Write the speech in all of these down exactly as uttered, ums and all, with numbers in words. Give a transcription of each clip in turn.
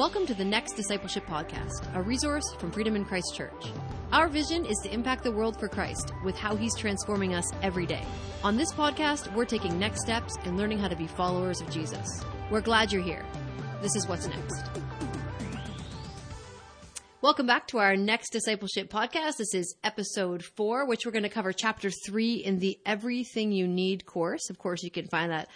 Welcome to the Next Discipleship Podcast, a resource from Freedom in Christ Church. Our vision is to impact the world for Christ with how He's transforming us every day. On this podcast, we're taking next steps and learning how to be followers of Jesus. We're glad you're here. This is What's Next. Welcome back to our Next Discipleship Podcast. This is episode four, which we're going to cover chapter three in the Everything You Need course. Of course, you can find that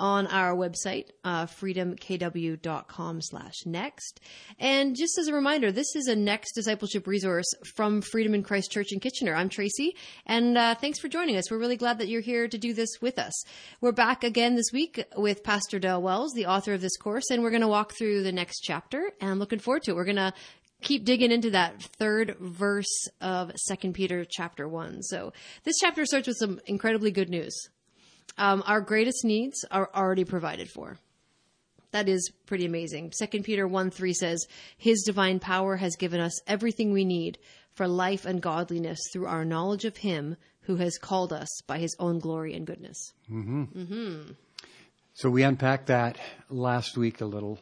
on our website, uh, freedomkw.com slash next. And just as a reminder, this is a Next Discipleship resource from Freedom in Christ Church in Kitchener. I'm Tracy, and uh, thanks for joining us. We're really glad that you're here to do this with us. We're back again this week with Pastor Del Wells, the author of this course, and we're going to walk through the next chapter, and I'm looking forward to it. We're going to keep digging into that third verse of Second Peter chapter one. So this chapter starts with some incredibly good news. Um, our greatest needs are already provided for. That is pretty amazing. Second Peter one three says, His divine power has given us everything we need for life and godliness through our knowledge of Him who has called us by His own glory and goodness. Mm-hmm. Mm-hmm. So we unpacked that last week a little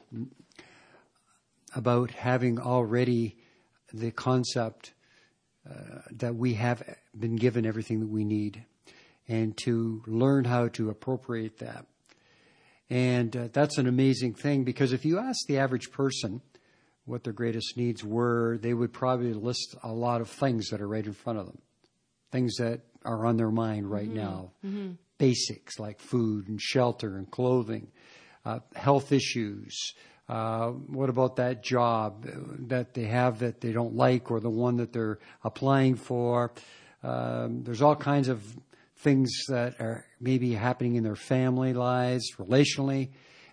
about having already the concept uh, that we have been given everything that we need and to learn how to appropriate that. And uh, that's an amazing thing, because if you ask the average person what their greatest needs were, they would probably list a lot of things that are right in front of them, things that are on their mind right mm-hmm. now, mm-hmm. basics like food and shelter and clothing, uh, health issues. Uh, what about that job that they have that they don't like, or the one that they're applying for? Um, there's all kinds of things that are maybe happening in their family lives, relationally.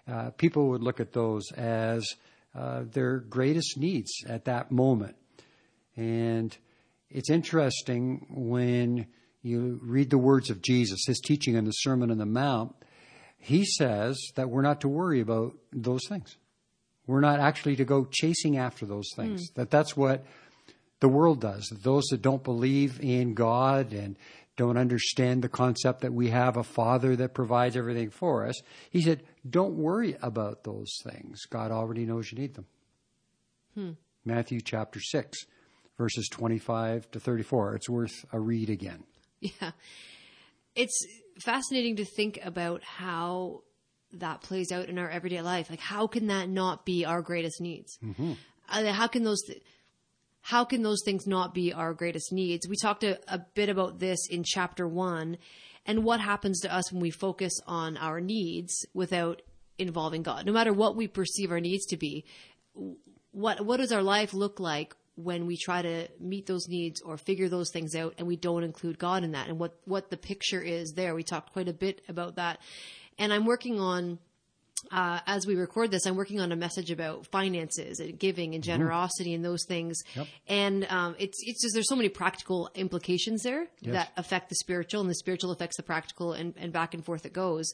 Uh, people would look at those as uh, their greatest needs at that moment. And it's interesting when you read the words of Jesus, His teaching in the Sermon on the Mount. He says that we're not to worry about those things. We're not actually to go chasing after those things. Mm. That that's what the world does. Those that don't believe in God and don't understand the concept that we have a Father that provides everything for us. He said, don't worry about those things. God already knows you need them. Hmm. Matthew chapter six, verses twenty-five to thirty-four. It's worth a read again. Yeah. It's fascinating to think about how that plays out in our everyday life. Like, how can that not be our greatest needs? Mm-hmm. Uh, how can those... Th- How can those things not be our greatest needs? We talked a, a bit about this in chapter one, and what happens to us when we focus on our needs without involving God. No matter what we perceive our needs to be, what what does our life look like when we try to meet those needs or figure those things out and we don't include God in that, and what, what the picture is there? We talked quite a bit about that. And I'm working on... Uh, as we record this, I'm working on a message about finances and giving and generosity mm-hmm. and those things. Yep. And um, it's it's just there's so many practical implications there yes. that affect the spiritual, and the spiritual affects the practical, and, and back and forth it goes.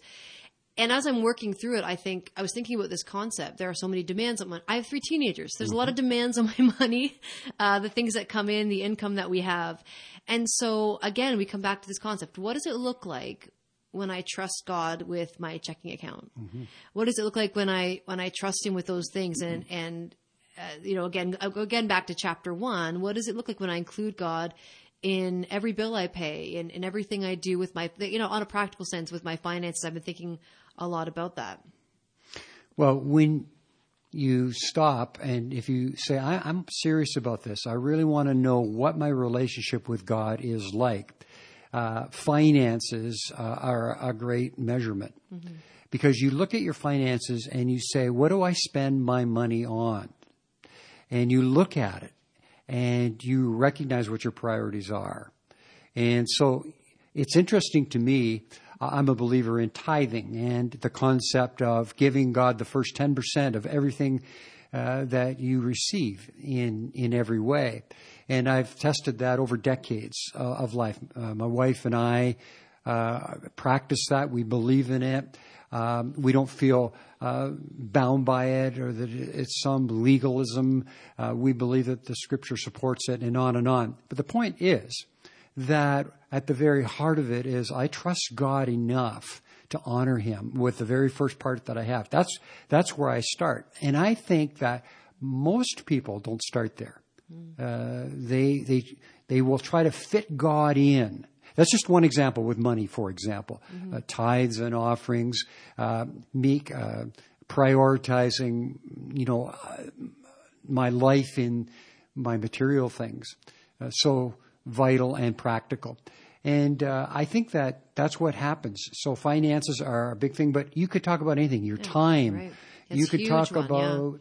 And as I'm working through it, I think I was thinking about this concept. There are so many demands on my, I have three teenagers. There's mm-hmm. a lot of demands on my money, uh, the things that come in, the income that we have. And so again, we come back to this concept. What does it look like when I trust God with my checking account? Mm-hmm. What does it look like when I, when I trust Him with those things? Mm-hmm. And, and, uh, you know, again, I'll go again back to chapter one. What does it look like when I include God in every bill I pay, in, in everything I do with my, you know, on a practical sense with my finances? I've been thinking a lot about that. Well, when you stop and if you say, I, I'm serious about this, I really want to know what my relationship with God is like. Uh, finances uh, are a great measurement mm-hmm. because you look at your finances and you say, what do I spend my money on? And you look at it and you recognize what your priorities are. And so it's interesting to me. I'm a believer in tithing and the concept of giving God the first ten percent of everything uh, that you receive in, in every way. And I've tested that over decades uh, of life. Uh, my wife and I uh, practice that. We believe in it. Um, we don't feel uh, bound by it or that it's some legalism. Uh, we believe that the Scripture supports it, and on and on. But the point is that at the very heart of it is I trust God enough to honor Him with the very first part that I have. That's that's where I start. And I think that most people don't start there. Uh, they they they will try to fit God in. That's just one example with money, for example. Mm-hmm. Uh, tithes and offerings, uh, meek, uh, prioritizing, you know, uh, my life in my material things. Uh, so vital and practical. And uh, I think that that's what happens. So finances are a big thing, but you could talk about anything, your time. Right. You could talk one, about...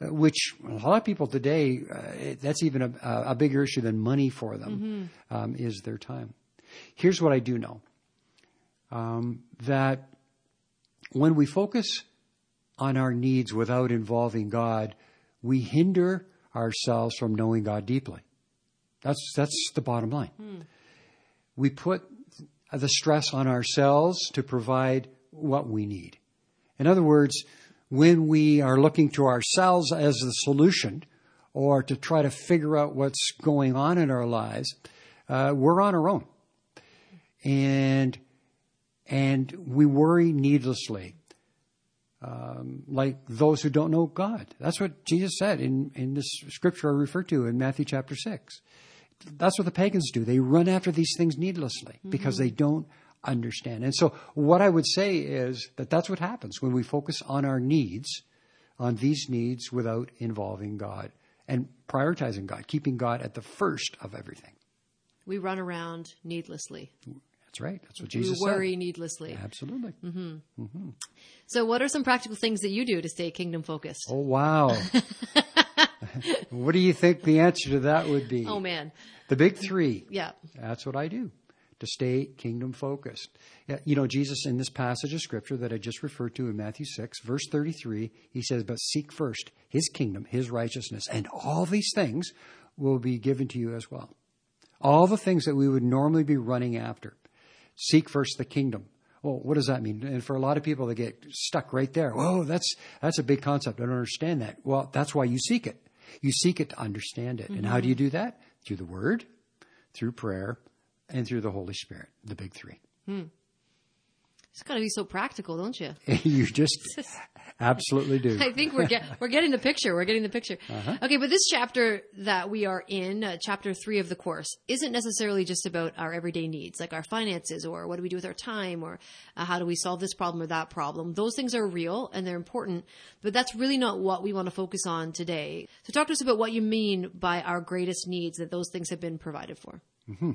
Yeah. Which a lot of people today, uh, that's even a, a bigger issue than money for them, mm-hmm. um, is their time. Here's what I do know, um, that when we focus on our needs without involving God, we hinder ourselves from knowing God deeply. That's, that's the bottom line. Mm. We put the stress on ourselves to provide what we need. In other words, when we are looking to ourselves as the solution or to try to figure out what's going on in our lives, uh, we're on our own. And and we worry needlessly, um, like those who don't know God. That's what Jesus said in, in this scripture I refer to in Matthew chapter six. That's what the pagans do. They run after these things needlessly mm-hmm. because they don't understand. And so what I would say is that that's what happens when we focus on our needs, on these needs without involving God and prioritizing God, keeping God at the first of everything. We run around needlessly. That's right. That's what Jesus said. We worry needlessly. Absolutely. Mm-hmm. Mm-hmm. So what are some practical things that you do to stay kingdom focused? Oh, wow. What do you think the answer to that would be? Oh, man. The big three. Yeah. That's what I do to stay kingdom focused. You know, Jesus in this passage of scripture that I just referred to in Matthew six, verse thirty-three, he says, but seek first his kingdom, his righteousness, and all these things will be given to you as well. All the things that we would normally be running after. Seek first the kingdom. Well, what does that mean? And for a lot of people, they get stuck right there. Whoa, that's that's a big concept. I don't understand that. Well, that's why you seek it. You seek it to understand it. Mm-hmm. And how do you do that? Through the word, through prayer, and through the Holy Spirit, the big three. Hmm. It's got to be so practical, don't you? You just absolutely do. I think we're get, we're getting the picture. We're getting the picture. Uh-huh. Okay, but this chapter that we are in, uh, chapter three of the course, isn't necessarily just about our everyday needs, like our finances or what do we do with our time or uh, how do we solve this problem or that problem. Those things are real and they're important, but that's really not what we want to focus on today. So talk to us about what you mean by our greatest needs, that those things have been provided for. Mm-hmm.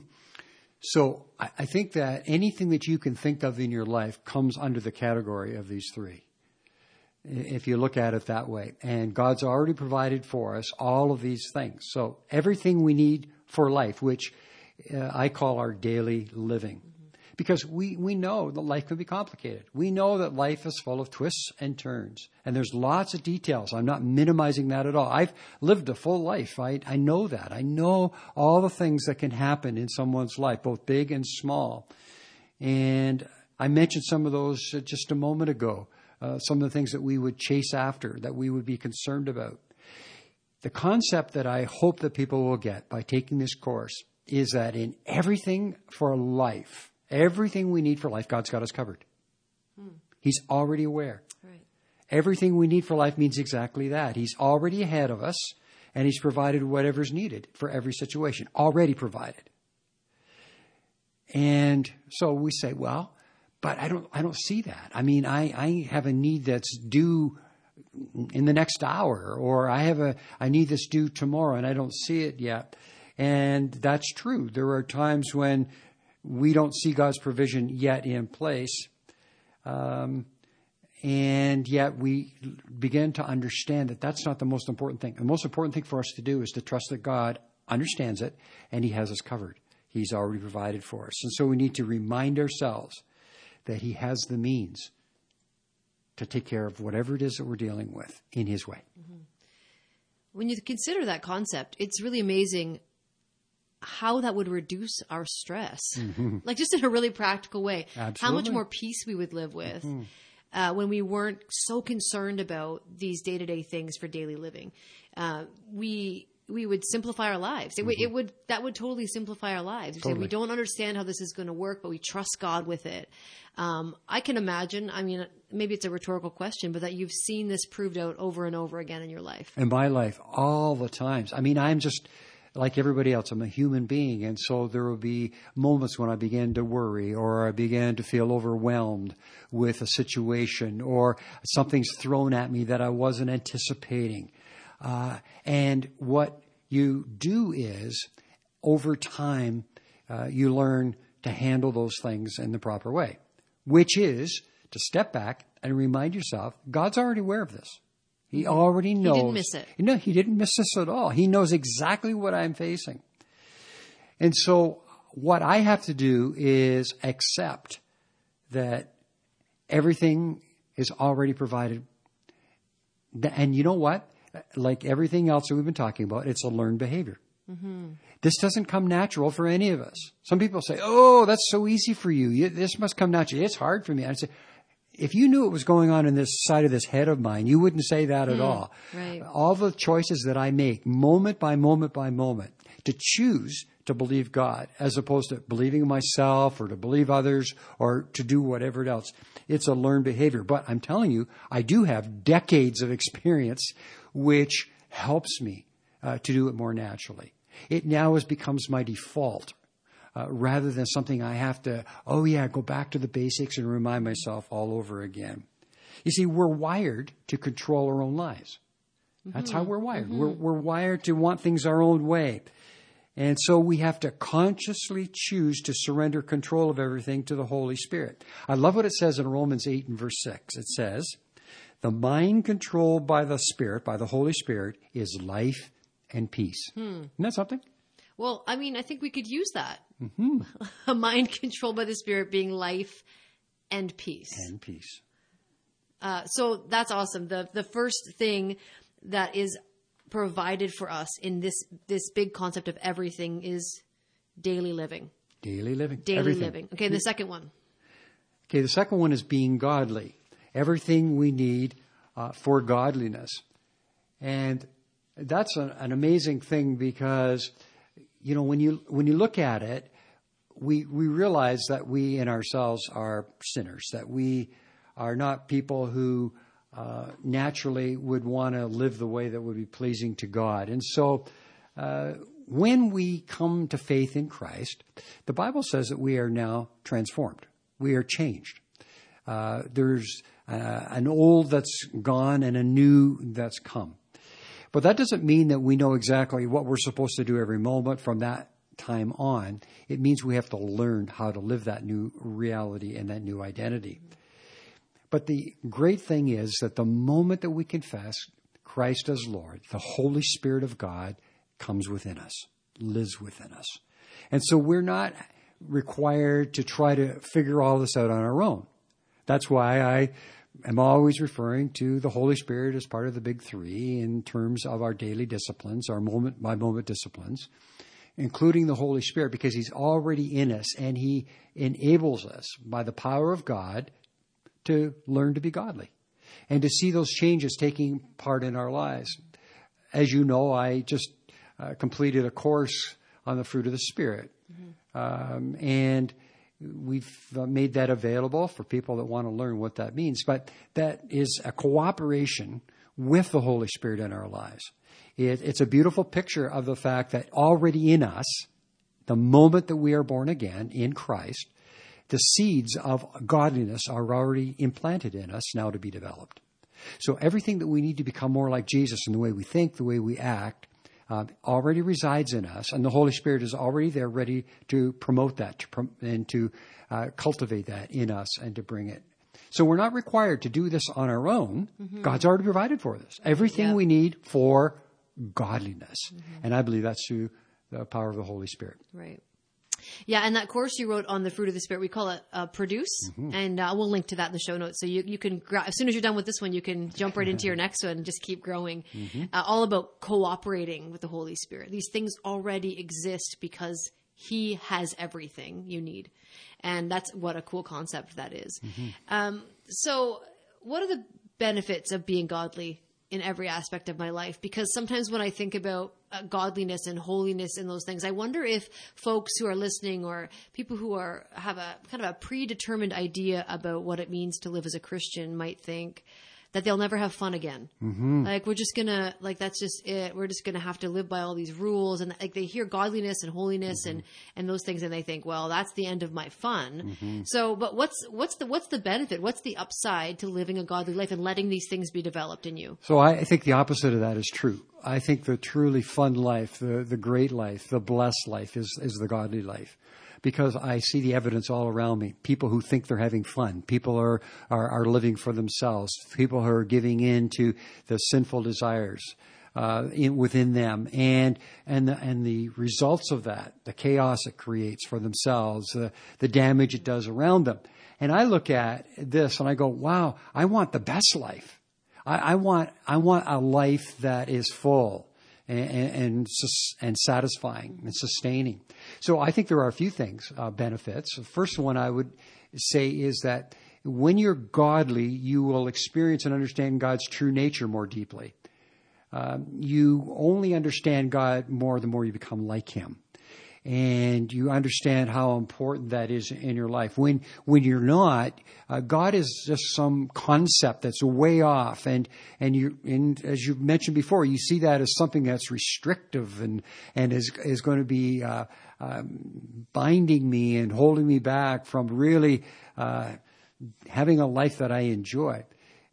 So I think that anything that you can think of in your life comes under the category of these three, if you look at it that way. And God's already provided for us all of these things. So everything we need for life, which uh, I call our daily living, because we, we know that life can be complicated. We know that life is full of twists and turns, and there's lots of details. I'm not minimizing that at all. I've lived a full life. I, I know that. I know all the things that can happen in someone's life, both big and small. And I mentioned some of those just a moment ago, uh, some of the things that we would chase after, that we would be concerned about. The concept that I hope that people will get by taking this course is that in everything for life, everything we need for life, God's got us covered. Hmm. He's already aware. Right. Everything we need for life means exactly that. He's already ahead of us, and he's provided whatever's needed for every situation, already provided. And so we say, well, but I don't I don't see that. I mean, I, I have a need that's due in the next hour, or I have a I need that's due tomorrow, and I don't see it yet. And that's true. There are times when we don't see God's provision yet in place. Um, and yet we begin to understand that that's not the most important thing. The most important thing for us to do is to trust that God understands it and he has us covered. He's already provided for us. And so we need to remind ourselves that he has the means to take care of whatever it is that we're dealing with in his way. Mm-hmm. When you consider that concept, it's really amazing how that would reduce our stress, mm-hmm. like just in a really practical way. Absolutely. How much more peace we would live with mm-hmm. uh, when we weren't so concerned about these day-to-day things for daily living. Uh, we we would simplify our lives. It, mm-hmm. w- it would, that would totally simplify our lives. Totally. Say, we don't understand how this is going to work, but we trust God with it. Um, I can imagine, I mean, maybe it's a rhetorical question, but that you've seen this proved out over and over again in your life. In my life, all the times. I mean, I'm just like everybody else. I'm a human being. And so there will be moments when I began to worry, or I began to feel overwhelmed with a situation, or something's thrown at me that I wasn't anticipating. Uh, and what you do is, over time, uh, you learn to handle those things in the proper way, which is to step back and remind yourself, God's already aware of this. He already knows. He didn't miss it. No, he didn't miss this at all. He knows exactly what I'm facing. And so what I have to do is accept that everything is already provided. And you know what? Like everything else that we've been talking about, it's a learned behavior. Mm-hmm. This doesn't come natural for any of us. Some people say, oh, that's so easy for you. you this must come natural. It's hard for me. I say, if you knew what was going on in this side of this head of mine, you wouldn't say that mm-hmm. at all. Right. All the choices that I make moment by moment by moment to choose to believe God as opposed to believing myself or to believe others or to do whatever else. It's a learned behavior. But I'm telling you, I do have decades of experience, which helps me uh, to do it more naturally. It now is, becomes my default uh, rather than something I have to, oh yeah, go back to the basics and remind myself all over again. You see, we're wired to control our own lives. That's mm-hmm. how we're wired. Mm-hmm. We're, we're wired to want things our own way. And so we have to consciously choose to surrender control of everything to the Holy Spirit. I love what it says in Romans eight and verse six. It says, the mind controlled by the Spirit, by the Holy Spirit, is life and peace. Hmm. Isn't that something? Well, I mean, I think we could use that. Mm-hmm. A mind controlled by the Spirit being life and peace. And peace. Uh, so that's awesome. The the first thing that is provided for us in this this big concept of everything is daily living. Daily living. Daily everything. living. Okay, the second one. Okay, the second one is being godly. Everything we need uh, for godliness. And that's an, an amazing thing because, you know, when you when you look at it, we we realize that we in ourselves are sinners, that we are not people who Uh, naturally would want to live the way that would be pleasing to God. And so uh, when we come to faith in Christ, the Bible says that we are now transformed. We are changed. Uh, there's uh, an old that's gone and a new that's come. But that doesn't mean that we know exactly what we're supposed to do every moment from that time on. It means we have to learn how to live that new reality and that new identity. But the great thing is that the moment that we confess Christ as Lord, the Holy Spirit of God comes within us, lives within us. And so we're not required to try to figure all this out on our own. That's why I am always referring to the Holy Spirit as part of the big three in terms of our daily disciplines, our moment-by-moment disciplines, including the Holy Spirit, because he's already in us and he enables us by the power of God to learn to be godly and to see those changes taking part in our lives. As you know, I just uh, completed a course on the fruit of the Spirit. Mm-hmm. Um, and we've made that available for people that want to learn what that means. But that is a cooperation with the Holy Spirit in our lives. It, it's a beautiful picture of the fact that already in us, the moment that we are born again in Christ, the seeds of godliness are already implanted in us now to be developed. So everything that we need to become more like Jesus in the way we think, the way we act, um, already resides in us. And the Holy Spirit is already there ready to promote that to prom- and to uh, cultivate that in us and to bring it. So we're not required to do this on our own. Mm-hmm. God's already provided for this. Everything yeah. we need for godliness. Mm-hmm. And I believe that's through the power of the Holy Spirit. Right. Yeah, and that course you wrote on the fruit of the Spirit, we call it uh, Produce, mm-hmm. and uh, we'll link to that in the show notes. So you, you can, gra- as soon as you're done with this one, you can jump right into your next one and just keep growing. Mm-hmm. Uh, all about cooperating with the Holy Spirit. These things already exist because he has everything you need, and that's what a cool concept that is. Mm-hmm. Um, so what are the benefits of being godly in every aspect of my life. Because sometimes when I think about uh, godliness and holiness and those things, I wonder if folks who are listening or people who are have a kind of a predetermined idea about what it means to live as a Christian might think that they'll never have fun again. Mm-hmm. Like, we're just gonna, like, that's just it. We're just gonna have to live by all these rules. And like, they hear godliness and holiness mm-hmm. and, and those things. And they think, well, that's the end of my fun. Mm-hmm. So, but what's, what's the, what's the benefit? What's the upside to living a godly life and letting these things be developed in you? So I think the opposite of that is true. I think the truly fun life, the, the great life, the blessed life is, is the godly life. Because I see the evidence all around me. People who think they're having fun. People are, are, are living for themselves. People who are giving in to the sinful desires uh, in, within them. And and the, and the results of that, the chaos it creates for themselves, uh, the damage it does around them. And I look at this and I go, wow, I want the best life. I, I want I want a life that is full. And, and and satisfying and sustaining. So I think there are a few things, uh, benefits. The first one I would say is that when you're godly, you will experience and understand God's true nature more deeply. Um, you only understand God more the more you become like Him. And you understand how important that is in your life. When when you're not, uh, God is just some concept that's way off. And and you and as you mentioned before, you see that as something that's restrictive and and is is going to be uh, um, binding me and holding me back from really uh, having a life that I enjoy.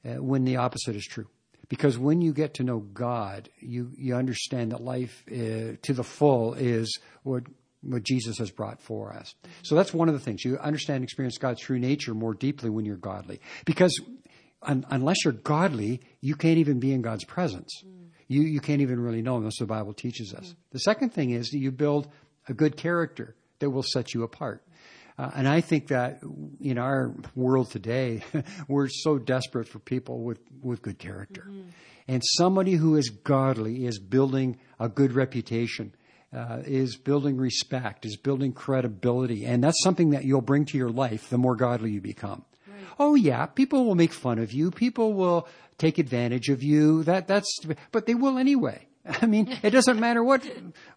Uh, when the opposite is true. Because when you get to know God, you, you understand that life uh, to the full is what what Jesus has brought for us. So that's one of the things. You understand and experience God's true nature more deeply when you're godly. Because un- unless you're godly, you can't even be in God's presence. Mm. You you can't even really know him. That's what the Bible teaches us. Mm. The second thing is that you build a good character that will set you apart. Uh, and I think that in our world today, we're so desperate for people with, with good character. Mm-hmm. And somebody who is godly is building a good reputation, uh, is building respect, is building credibility. And that's something that you'll bring to your life the more godly you become. Right. Oh, yeah, people will make fun of you. People will take advantage of you. That that's, but they will anyway. I mean, it doesn't matter what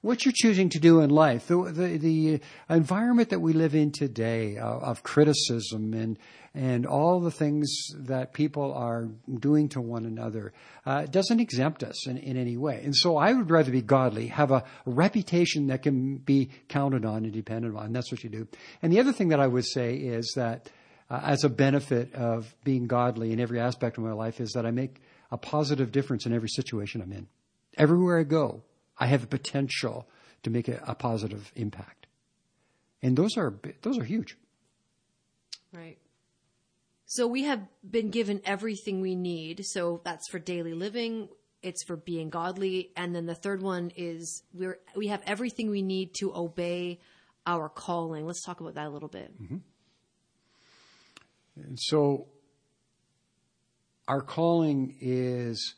what you're choosing to do in life. The the, the environment that we live in today uh, of criticism and and all the things that people are doing to one another uh, doesn't exempt us in, in any way. And so I would rather be godly, have a reputation that can be counted on and depended on. That's what you do. And the other thing that I would say is that uh, as a benefit of being godly in every aspect of my life is that I make a positive difference in every situation I'm in. Everywhere I go, I have the potential to make a, a positive impact. And those are those are huge. Right. So we have been given everything we need. So that's for daily living. It's for being godly. And then the third one is we're we have everything we need to obey our calling. Let's talk about that a little bit. Mm-hmm. And so our calling is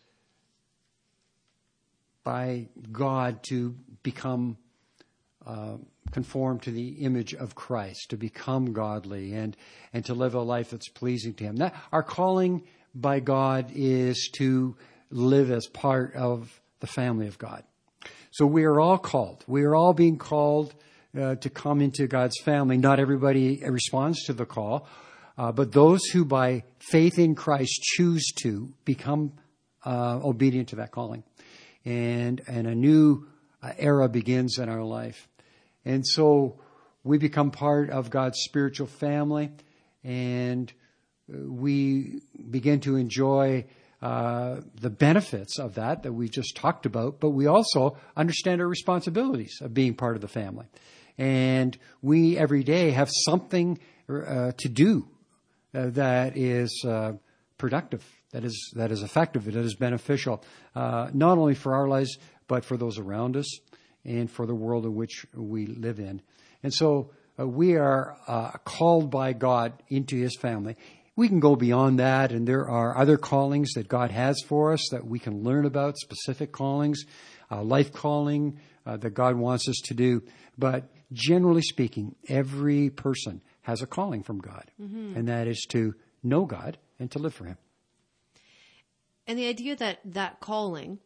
by God to become uh, conformed to the image of Christ, to become godly and and to live a life that's pleasing to Him. That, our calling by God is to live as part of the family of God. So we are all called. We are all being called uh, to come into God's family. Not everybody responds to the call, uh, but those who by faith in Christ choose to become uh, obedient to that calling. And and a new era begins in our life. And so we become part of God's spiritual family, and we begin to enjoy uh, the benefits of that that we just talked about, but we also understand our responsibilities of being part of the family. And we every day have something uh, to do uh, that is uh, productive. That is that is effective, that is beneficial, uh, not only for our lives, but for those around us and for the world in which we live in. And so uh, we are uh, called by God into His family. We can go beyond that, and there are other callings that God has for us that we can learn about, specific callings, uh, life calling uh, that God wants us to do. But generally speaking, every person has a calling from God, mm-hmm. and that is to know God and to live for Him. And the idea that that calling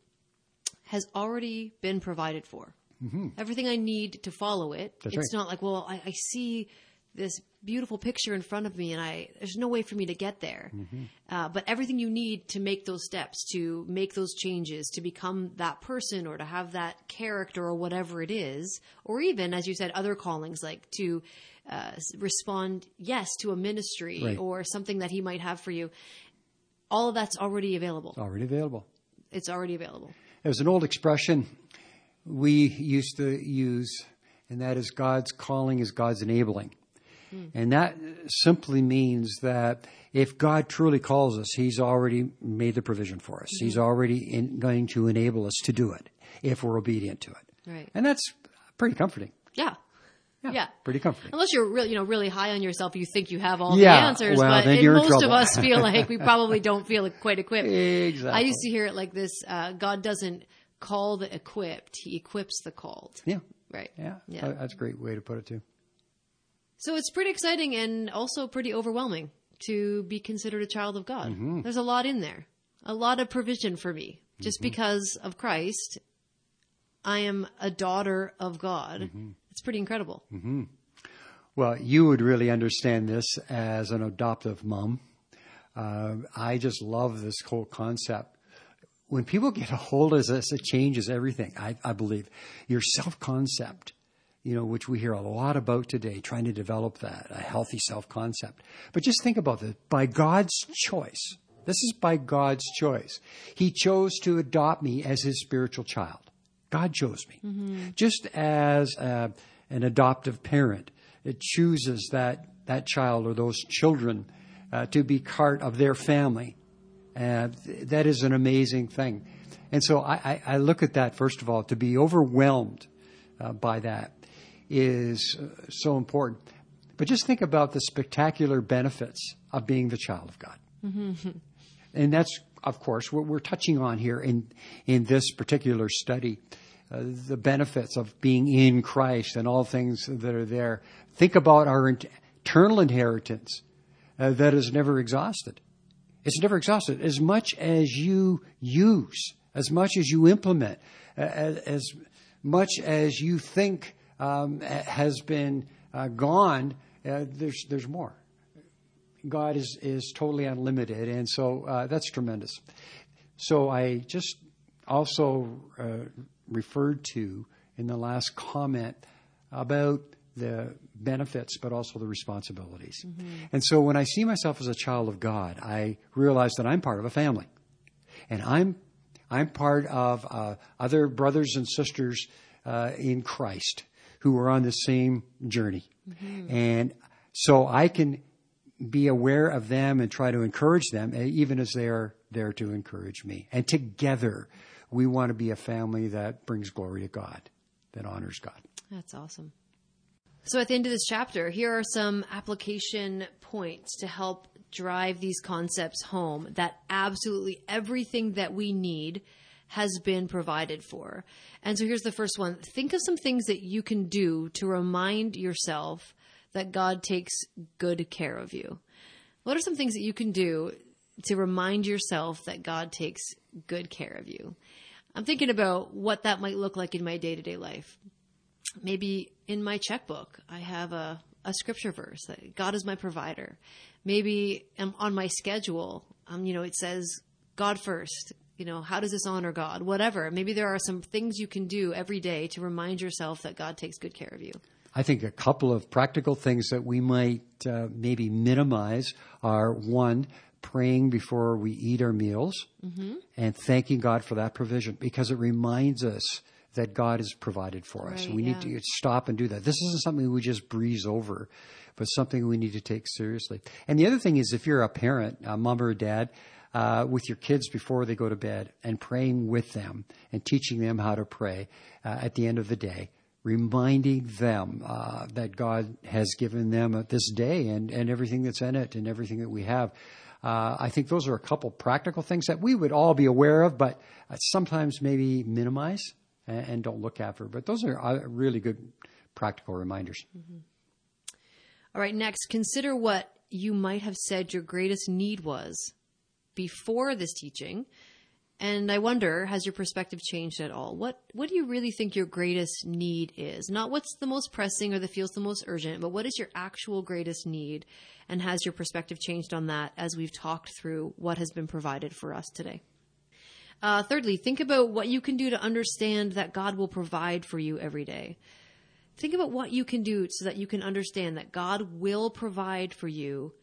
has already been provided for. Mm-hmm. Everything I need to follow it. That's it's right. Not like, well, I, I see this beautiful picture in front of me and I, there's no way for me to get there. Mm-hmm. Uh, but everything you need to make those steps, to make those changes, to become that person or to have that character or whatever it is, or even, as you said, other callings, like to uh, respond, yes, to a ministry right. or something that he might have for you. All of that's already available. It's already available. It's already available. There's an old expression we used to use, and that is God's calling is God's enabling. Mm. And that simply means that if God truly calls us, he's already made the provision for us. Mm-hmm. He's already in, going to enable us to do it if we're obedient to it. Right. And that's pretty comforting. Yeah. Yeah, yeah. Pretty comforting. Unless you're really, you know, really high on yourself, you think you have all yeah. the answers, well, but then you're most in trouble. Of us feel like we probably don't feel quite equipped. Exactly. I used to hear it like this, uh, God doesn't call the equipped, he equips the called. Yeah. Right. Yeah. yeah. That's a great way to put it too. So it's pretty exciting and also pretty overwhelming to be considered a child of God. Mm-hmm. There's a lot in there, a lot of provision for me. Just mm-hmm. because of Christ, I am a daughter of God. Mm-hmm. It's pretty incredible. Mm-hmm. Well, you would really understand this as an adoptive mom. Uh, I just love this whole concept. When people get a hold of this, it changes everything, I, I believe. Your self-concept, you know, which we hear a lot about today, trying to develop that, a healthy self-concept. But just think about this. By God's choice, this is by God's choice. He chose to adopt me as his spiritual child. God chose me. Mm-hmm. Just as uh, an adoptive parent, it chooses that, that child or those children uh, to be part of their family. Uh, th- that is an amazing thing. And so I, I, I look at that, first of all, to be overwhelmed uh, by that is uh, so important. But just think about the spectacular benefits of being the child of God. Mm-hmm. And that's, of course, what we're touching on here in, in this particular study, uh, the benefits of being in Christ and all things that are there. Think about our eternal inheritance uh, that is never exhausted. It's never exhausted. As much as you use, as much as you implement, uh, as, as much as you think um, has been uh, gone, uh, there's there's more. God is, is totally unlimited, and so uh, that's tremendous. So I just also uh, referred to in the last comment about the benefits, but also the responsibilities. Mm-hmm. And so when I see myself as a child of God, I realize that I'm part of a family, and I'm I'm part of uh, other brothers and sisters uh, in Christ who are on the same journey, mm-hmm. and so I can be aware of them and try to encourage them, even as they are there to encourage me. And together, we want to be a family that brings glory to God, that honors God. That's awesome. So at the end of this chapter, here are some application points to help drive these concepts home, that absolutely everything that we need has been provided for. And so here's the first one. Think of some things that you can do to remind yourself that God takes good care of you. What are some things that you can do to remind yourself that God takes good care of you? I'm thinking about what that might look like in my day-to-day life. Maybe in my checkbook, I have a, a scripture verse that God is my provider. Maybe I'm on my schedule, um, you know, it says God first, you know, how does this honor God? Whatever. Maybe there are some things you can do every day to remind yourself that God takes good care of you. I think a couple of practical things that we might uh, maybe minimize are, one, praying before we eat our meals, mm-hmm. and thanking God for that provision, because it reminds us that God has provided for us. Right, we yeah. need to stop and do that. This isn't something we just breeze over, but something we need to take seriously. And the other thing is, if you're a parent, a mom or a dad, Uh, with your kids before they go to bed, and praying with them and teaching them how to pray uh, at the end of the day, reminding them uh, that God has given them this day and, and everything that's in it and everything that we have. Uh, I think those are a couple practical things that we would all be aware of, but sometimes maybe minimize and, and don't look after. But those are really good practical reminders. Mm-hmm. All right, next, consider what you might have said your greatest need was before this teaching And I wonder, has your perspective changed at all? What what do you really think your greatest need is? Not what's the most pressing or that feels the most urgent, but what is your actual greatest need? And has your perspective changed on that as we've talked through what has been provided for us today? Uh, thirdly, think about what you can do to understand that God will provide for you every day. Think about what you can do so that you can understand that God will provide for you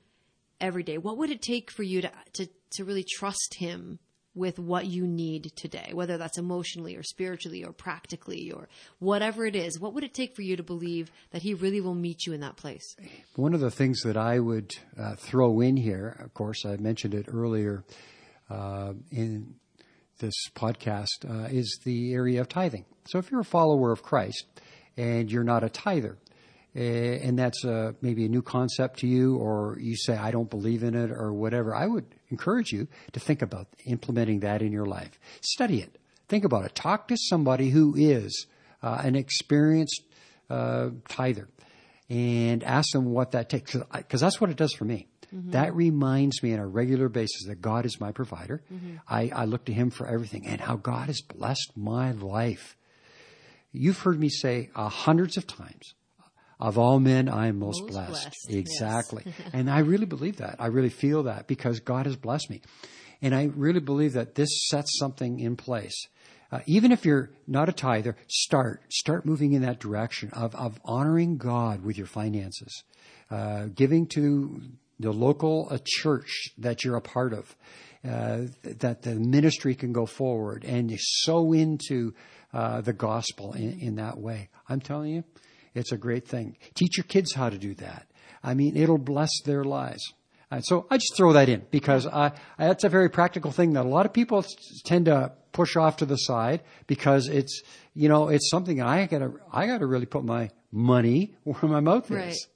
every day. What would it take for you to to, to really trust him with what you need today, whether that's emotionally or spiritually or practically or whatever it is? What would it take for you to believe that he really will meet you in that place? One of the things that I would uh, throw in here, of course, I mentioned it earlier uh, in this podcast, uh, is the area of tithing. So if you're a follower of Christ and you're not a tither, and that's a, maybe a new concept to you, or you say, I don't believe in it or whatever, I would encourage you to think about implementing that in your life. Study it. Think about it. Talk to somebody who is uh, an experienced uh, tither and ask them what that takes, because that's what it does for me. Mm-hmm. That reminds me on a regular basis that God is my provider. Mm-hmm. I, I look to him for everything and how God has blessed my life. You've heard me say uh, hundreds of times, of all men, I am most, most blessed. blessed. Exactly. Yes. And I really believe that. I really feel that because God has blessed me. And I really believe that this sets something in place. Uh, even if you're not a tither, start. Start moving in that direction of, of honoring God with your finances, uh, giving to the local a church that you're a part of, uh, that the ministry can go forward, and you sow into uh, the gospel in, in that way. I'm telling you, it's a great thing. Teach your kids how to do that. I mean, it'll bless their lives. And so I just throw that in because I, I, that's a very practical thing that a lot of people tend to push off to the side because it's, you know, it's something I gotta, I gotta really put my money where my mouth right. is.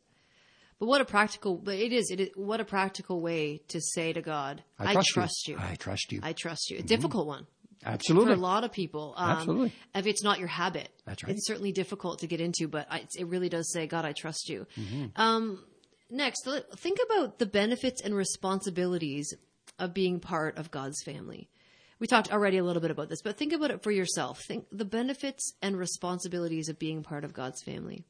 But what a practical, but it is, it is, what a practical way to say to God, I trust, I trust you. you. I trust you. I trust you. A mm-hmm. difficult one. Absolutely. For a lot of people. Um, Absolutely. If it's not your habit, that's right. It's certainly difficult to get into, but I, it really does say, God, I trust you. Mm-hmm. Um, next, think about the benefits and responsibilities of being part of God's family. We talked already a little bit about this, but think about it for yourself. Think the benefits and responsibilities of being part of God's family.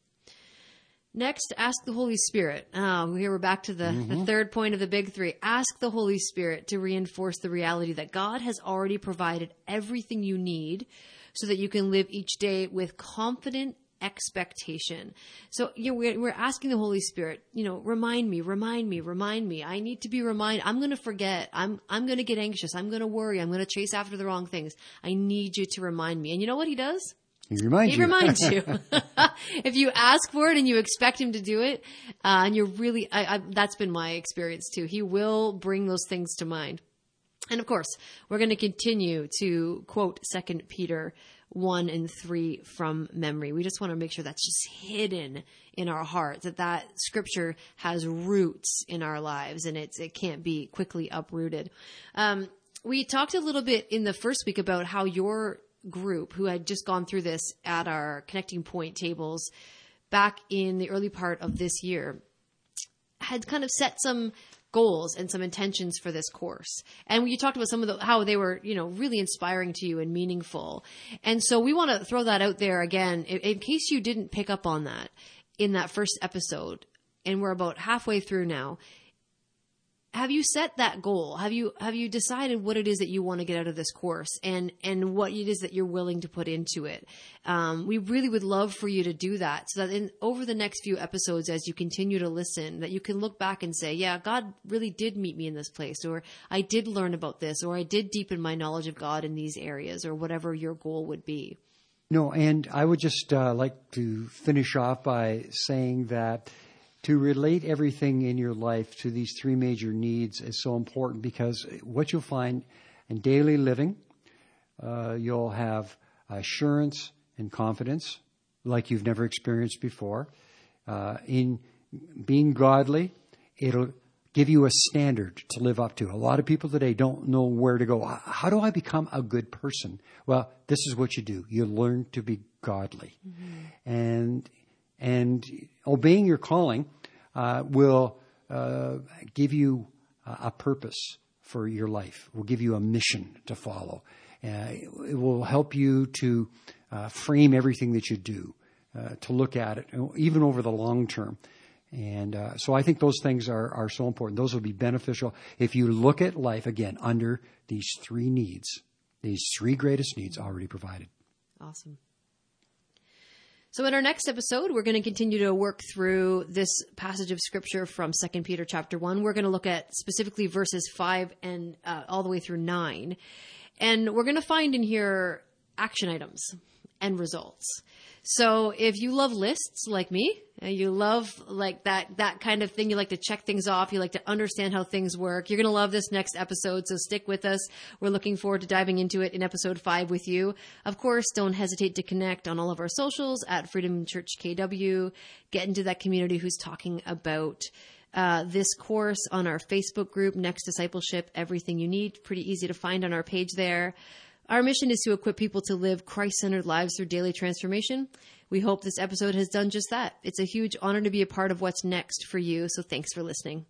Next, ask the Holy Spirit. Oh, here we're back to the, mm-hmm. the third point of the big three. Ask the Holy Spirit to reinforce the reality that God has already provided everything you need so that you can live each day with confident expectation. So you know, we're, we're asking the Holy Spirit, you know, remind me, remind me, remind me. I need to be reminded. I'm going to forget. I'm, I'm going to get anxious. I'm going to worry. I'm going to chase after the wrong things. I need you to remind me. And you know what he does? He reminds he you. He reminds you. If you ask for it and you expect him to do it, uh, and you're really, I, I, that's been my experience too. He will bring those things to mind. And of course, we're going to continue to quote Second Peter one and three from memory. We just want to make sure that's just hidden in our hearts, that that scripture has roots in our lives and it's, it can't be quickly uprooted. Um, we talked a little bit in the first week about how your group who had just gone through this at our connecting point tables back in the early part of this year had kind of set some goals and some intentions for this course. And you talked about some of the, how they were, you know, really inspiring to you and meaningful. And so we want to throw that out there again, in, in case you didn't pick up on that in that first episode. And we're about halfway through now. Have you set that goal? Have you, have you decided what it is that you want to get out of this course and, and what it is that you're willing to put into it? Um, we really would love for you to do that so that in over the next few episodes, as you continue to listen, that you can look back and say, yeah, God really did meet me in this place, or I did learn about this, or I did deepen my knowledge of God in these areas, or whatever your goal would be. No. And I would just uh, like to finish off by saying that to relate everything in your life to these three major needs is so important, because what you'll find in daily living, uh, you'll have assurance and confidence like you've never experienced before. Uh, in being godly, it'll give you a standard to live up to. A lot of people today don't know where to go. How do I become a good person? Well, this is what you do. You learn to be godly. Mm-hmm. And And obeying your calling uh, will uh, give you a purpose for your life. It will give you a mission to follow. Uh, it will help you to uh, frame everything that you do, uh, to look at it, even over the long term. And uh, so I think those things are, are so important. Those will be beneficial if you look at life, again, under these three needs, these three greatest needs already provided. Awesome. So in our next episode, we're going to continue to work through this passage of Scripture from Second Peter chapter one. We're going to look at specifically verses five and uh, all the way through nine. And we're going to find in here action items and results. So if you love lists like me, you love like that, that kind of thing, you like to check things off, you like to understand how things work, you're going to love this next episode. So stick with us. We're looking forward to diving into it in episode five with you. Of course, don't hesitate to connect on all of our socials at Freedom Church K W. Get into that community who's talking about Uh, this course on our Facebook group, Next Discipleship, Everything You Need. Pretty easy to find on our page there. Our mission is to equip people to live Christ-centered lives through daily transformation. We hope this episode has done just that. It's a huge honor to be a part of what's next for you. So thanks for listening.